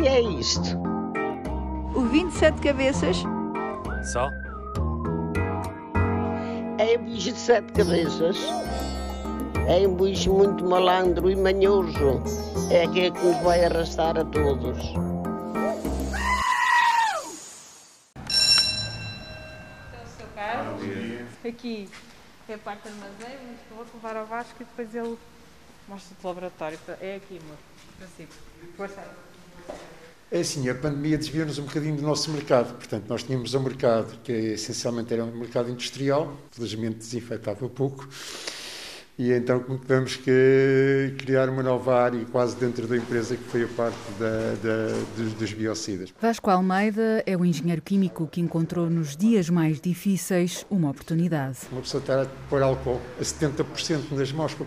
que é isto? O 27 cabeças? Só? É um bicho de 7 cabeças. É um bicho muito malandro e manhoso. É aquele que nos vai arrastar a todos. Aqui é a parte do armazém, mas vou levar ao Vasco e depois ele mostra-te o laboratório. É aqui, amor. Princípio. Força. É assim, a pandemia desviou-nos um bocadinho do nosso mercado. Portanto, nós tínhamos um mercado que essencialmente era um mercado industrial, felizmente desinfetava pouco, e então tivemos que criar uma nova área quase dentro da empresa, que foi a parte dos biocidas. Vasco Almeida é o engenheiro químico que encontrou nos dias mais difíceis uma oportunidade. Uma pessoa está a pôr álcool a 70% nas mãos para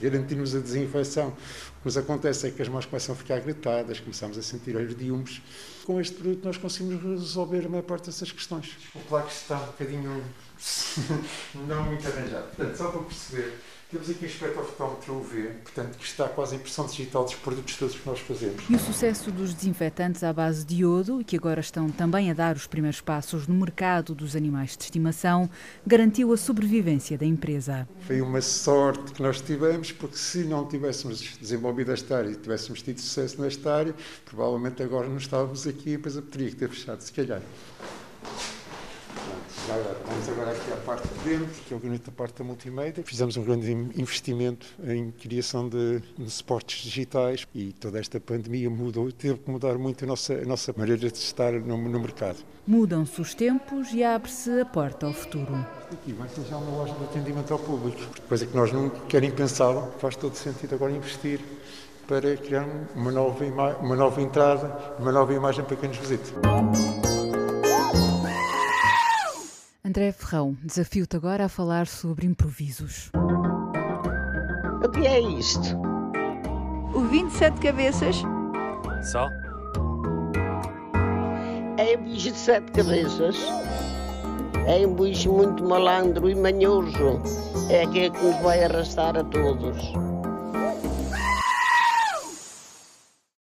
garantir-nos a desinfecção. O que nos acontece é que as mãos começam a ficar gritadas, começamos a sentir olhos de humos. Com este produto nós conseguimos resolver a maior parte dessas questões. O placo está um bocadinho não muito arranjado. Portanto, só para perceber, temos aqui um espectrofotómetro UV, portanto, que está quase a impressão digital dos produtos todos que nós fazemos. E o sucesso dos desinfetantes à base de iodo, e que agora estão também a dar os primeiros passos no mercado dos animais de estimação, garantiu a sobrevivência da empresa. Foi uma sorte que nós tivemos, porque se não tivéssemos desenvolvido esta área e tivéssemos tido sucesso nesta área, provavelmente agora não estávamos aqui e a empresa teria que ter fechado, se calhar. Vamos agora aqui à parte de dentro, que é o gabinete da parte da multimédia. Fizemos um grande investimento em criação de suportes digitais e toda esta pandemia mudou, teve que mudar muito a nossa maneira de estar no mercado. Mudam-se os tempos e abre-se a porta ao futuro. Aqui vai ser já uma loja de atendimento ao público, coisa que nós nunca nem pensávamos. Faz todo sentido agora investir para criar uma nova entrada, uma nova imagem para quem nos visite. André Ferrão, desafio-te agora a falar sobre improvisos. O que é isto? O 27 cabeças? Só? É um bicho de 7 cabeças. É um bicho muito malandro e manhoso. É aquele que nos vai arrastar a todos.